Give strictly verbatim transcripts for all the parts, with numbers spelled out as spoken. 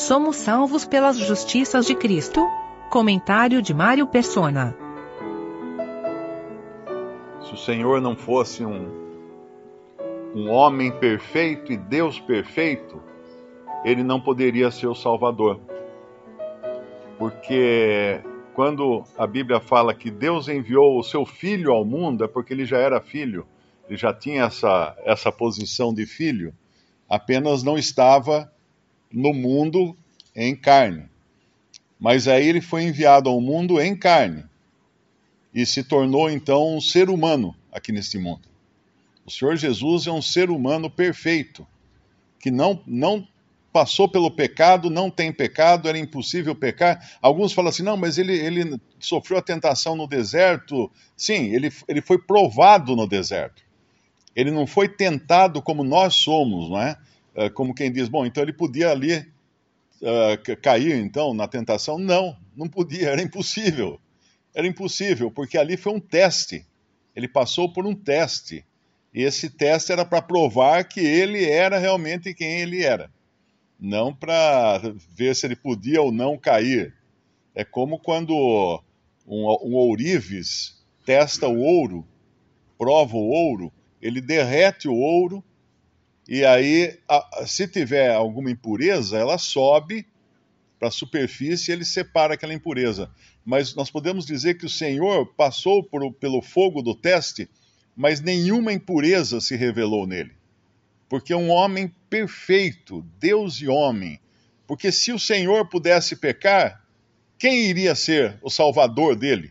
Somos salvos pelas justiças de Cristo? Comentário de Mário Persona. Se o Senhor não fosse um, um homem perfeito e Deus perfeito, ele não poderia ser o Salvador. Porque quando a Bíblia fala que Deus enviou o seu Filho ao mundo, é porque ele já era filho, ele já tinha essa, essa posição de filho, apenas não estava no mundo em carne. Mas aí ele foi enviado ao mundo em carne e se tornou então um ser humano aqui neste mundo. O Senhor Jesus é um ser humano perfeito, que não, não passou pelo pecado, não tem pecado, era impossível pecar. Alguns falam assim, não, mas ele, ele sofreu a tentação no deserto. Sim, ele, ele foi provado no deserto. Ele não foi tentado como nós somos, não é? Como quem diz, bom, então ele podia ali uh, cair então na tentação. Não, não podia, era impossível. Era impossível, porque ali foi um teste. Ele passou por um teste. E esse teste era para provar que ele era realmente quem ele era. Não para ver se ele podia ou não cair. É como quando um, um ourives testa o ouro, prova o ouro, ele derrete o ouro, e aí, se tiver alguma impureza, ela sobe para a superfície e ele separa aquela impureza. Mas nós podemos dizer que o Senhor passou por, pelo fogo do teste, mas nenhuma impureza se revelou nele. Porque é um homem perfeito, Deus e homem. Porque se o Senhor pudesse pecar, quem iria ser o salvador dele?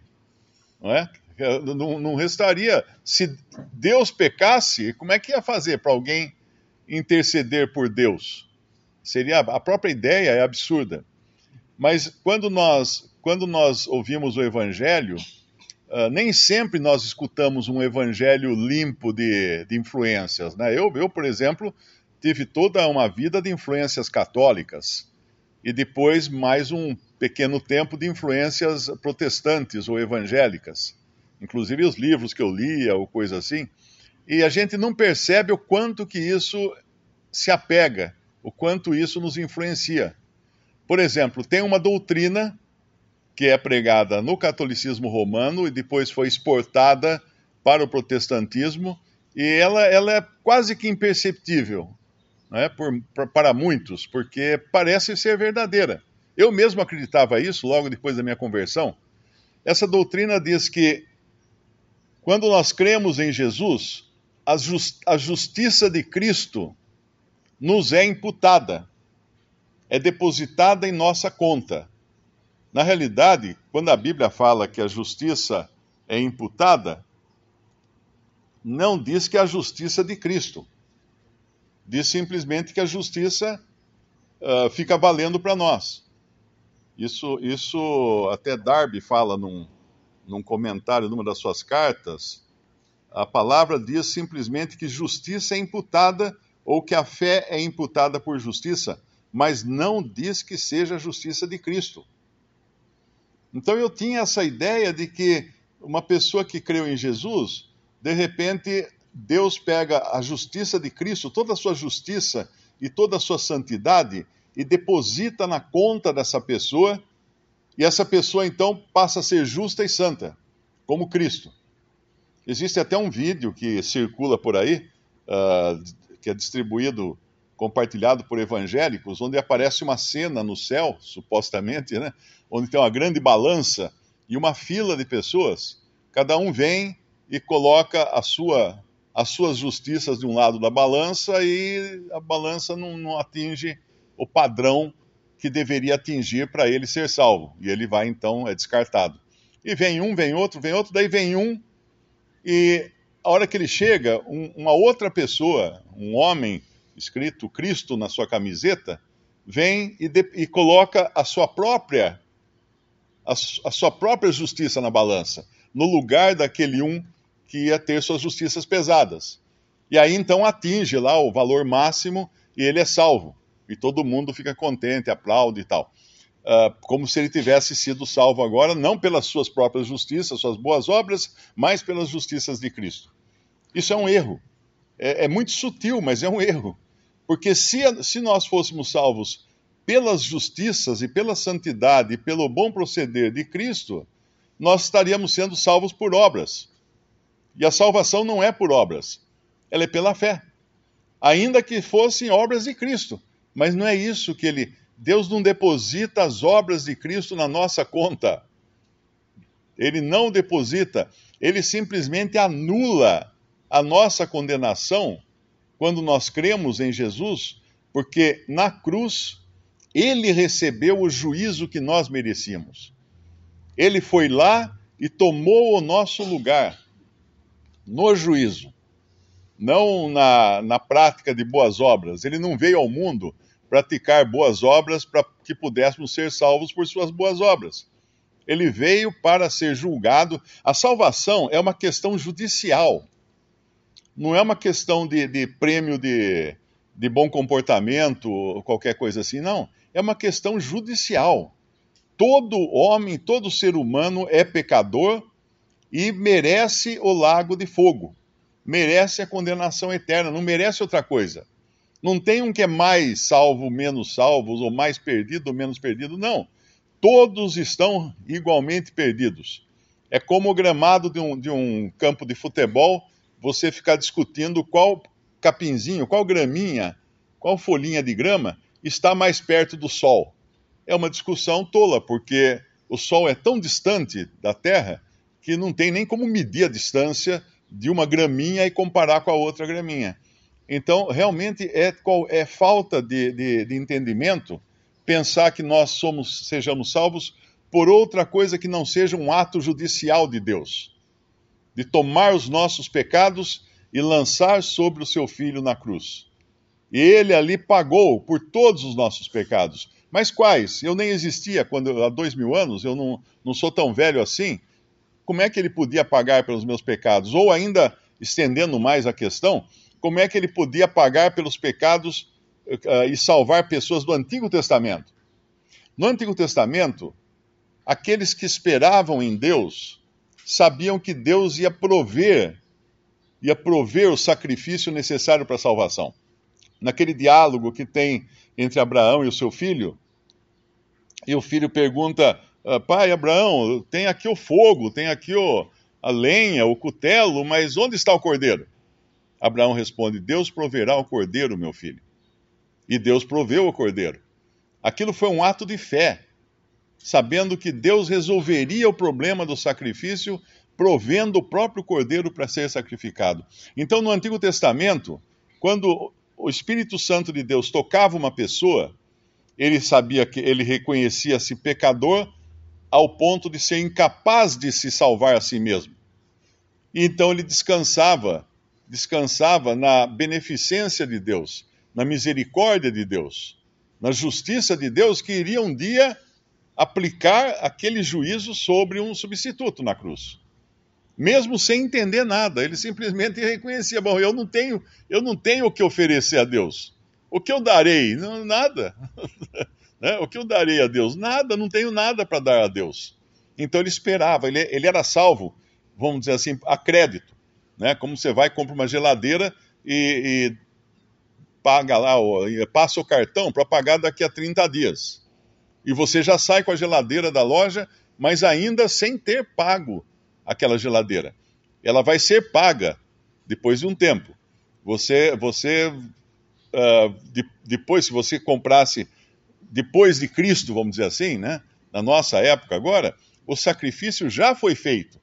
Não é? Não, não restaria. Se Deus pecasse, como é que ia fazer para alguém interceder por Deus? Seria, a própria ideia é absurda. Mas quando nós, quando nós ouvimos o Evangelho, uh, nem sempre nós escutamos um Evangelho limpo de, de influências, né? Eu, eu, por exemplo, tive toda uma vida de influências católicas e depois mais um pequeno tempo de influências protestantes ou evangélicas. Inclusive os livros que eu lia ou coisa assim. E a gente não percebe o quanto que isso se apega, o quanto isso nos influencia. Por exemplo, tem uma doutrina que é pregada no catolicismo romano e depois foi exportada para o protestantismo, e ela, ela é quase que imperceptível, né, por, para muitos, porque parece ser verdadeira. Eu mesmo acreditava isso logo depois da minha conversão. Essa doutrina diz que quando nós cremos em Jesus, a justiça de Cristo nos é imputada, é depositada em nossa conta. Na realidade, quando a Bíblia fala que a justiça é imputada, não diz que é a justiça de Cristo. Diz simplesmente que a justiça uh, fica valendo para nós. Isso, isso até Darby fala num, num comentário, numa das suas cartas. A palavra diz simplesmente que justiça é imputada ou que a fé é imputada por justiça, mas não diz que seja a justiça de Cristo. Então eu tinha essa ideia de que uma pessoa que creu em Jesus, de repente Deus pega a justiça de Cristo, toda a sua justiça e toda a sua santidade, e deposita na conta dessa pessoa, e essa pessoa então passa a ser justa e santa, como Cristo. Existe até um vídeo que circula por aí, uh, que é distribuído, compartilhado por evangélicos, onde aparece uma cena no céu, supostamente, né, onde tem uma grande balança e uma fila de pessoas. Cada um vem e coloca a sua, as suas justiças de um lado da balança e a balança não, não atinge o padrão que deveria atingir para ele ser salvo. E ele vai, então, é descartado. E vem um, vem outro, vem outro, daí vem um. E a hora que ele chega, um, uma outra pessoa, um homem, escrito Cristo na sua camiseta, vem e, de, e coloca a sua própria, a, a sua própria justiça na balança, no lugar daquele um que ia ter suas justiças pesadas. E aí então atinge lá o valor máximo e ele é salvo. E todo mundo fica contente, aplaude e tal. Uh, como se ele tivesse sido salvo agora, não pelas suas próprias justiças, suas boas obras, mas pelas justiças de Cristo. Isso é um erro. É, é muito sutil, mas é um erro. Porque se, se nós fôssemos salvos pelas justiças e pela santidade e pelo bom proceder de Cristo, nós estaríamos sendo salvos por obras. E a salvação não é por obras, ela é pela fé. Ainda que fossem obras de Cristo, mas não é isso que ele... Deus não deposita as obras de Cristo na nossa conta. Ele não deposita, ele simplesmente anula a nossa condenação quando nós cremos em Jesus, porque na cruz ele recebeu o juízo que nós merecíamos. Ele foi lá e tomou o nosso lugar no juízo, não na, na prática de boas obras. Ele não veio ao mundo praticar boas obras para que pudéssemos ser salvos por suas boas obras. Ele veio para ser julgado. A salvação é uma questão judicial. Não é uma questão de, de prêmio de, de bom comportamento ou qualquer coisa assim, não. É uma questão judicial. Todo homem, todo ser humano é pecador e merece o lago de fogo. Merece a condenação eterna, não merece outra coisa. Não tem um que é mais salvo, menos salvo, ou mais perdido, ou menos perdido, não. Todos estão igualmente perdidos. É como o gramado de um, de um campo de futebol, você ficar discutindo qual capinzinho, qual graminha, qual folhinha de grama está mais perto do sol. É uma discussão tola, porque o sol é tão distante da Terra que não tem nem como medir a distância de uma graminha e comparar com a outra graminha. Então, realmente, é, é falta de, de, de entendimento pensar que nós somos, sejamos salvos por outra coisa que não seja um ato judicial de Deus, de tomar os nossos pecados e lançar sobre o seu Filho na cruz. E ele ali pagou por todos os nossos pecados. Mas quais? Eu nem existia quando, há dois mil anos, eu não, não sou tão velho assim. Como é que ele podia pagar pelos meus pecados? Ou ainda, estendendo mais a questão, como é que ele podia pagar pelos pecados uh, e salvar pessoas do Antigo Testamento? No Antigo Testamento, aqueles que esperavam em Deus sabiam que Deus ia prover, ia prover o sacrifício necessário para a salvação. Naquele diálogo que tem entre Abraão e o seu filho, e o filho pergunta, pai, Abraão, tem aqui o fogo, tem aqui o, a lenha, o cutelo, mas onde está o cordeiro? Abraão responde, Deus proverá o cordeiro, meu filho. E Deus proveu o cordeiro. Aquilo foi um ato de fé, sabendo que Deus resolveria o problema do sacrifício, provendo o próprio cordeiro para ser sacrificado. Então, no Antigo Testamento, quando o Espírito Santo de Deus tocava uma pessoa, ele sabia que ele reconhecia-se pecador ao ponto de ser incapaz de se salvar a si mesmo. E então ele descansava, descansava na beneficência de Deus, na misericórdia de Deus, na justiça de Deus, que iria um dia aplicar aquele juízo sobre um substituto na cruz. Mesmo sem entender nada, ele simplesmente reconhecia, bom, eu não tenho, eu não tenho o que oferecer a Deus. O que eu darei? Não, nada. O que eu darei a Deus? Nada, não tenho nada para dar a Deus. Então ele esperava, ele, ele era salvo, vamos dizer assim, a crédito. Né? Como você vai, compra uma geladeira e, e paga lá, passa o cartão para pagar daqui a trinta dias. E você já sai com a geladeira da loja, mas ainda sem ter pago aquela geladeira. Ela vai ser paga depois de um tempo. Você, você uh, de, depois, se você comprasse depois de Cristo, vamos dizer assim, né? Na nossa época agora, o sacrifício já foi feito.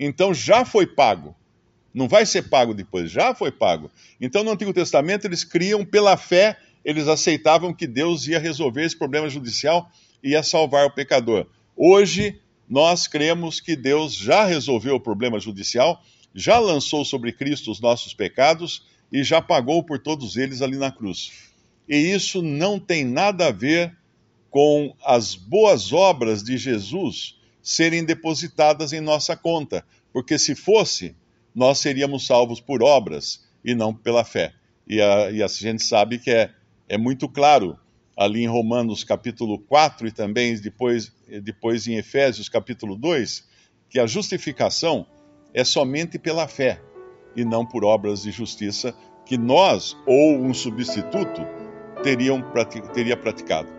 Então já foi pago. Não vai ser pago depois, já foi pago. Então no Antigo Testamento eles criam pela fé, eles aceitavam que Deus ia resolver esse problema judicial e ia salvar o pecador. Hoje, nós cremos que Deus já resolveu o problema judicial, já lançou sobre Cristo os nossos pecados e já pagou por todos eles ali na cruz. E isso não tem nada a ver com as boas obras de Jesus serem depositadas em nossa conta, porque se fosse, nós seríamos salvos por obras e não pela fé. E a, e a gente sabe que é, é muito claro ali em Romanos capítulo quatro e também depois, depois em Efésios capítulo dois, que a justificação é somente pela fé e não por obras de justiça que nós ou um substituto teriam, teria praticado.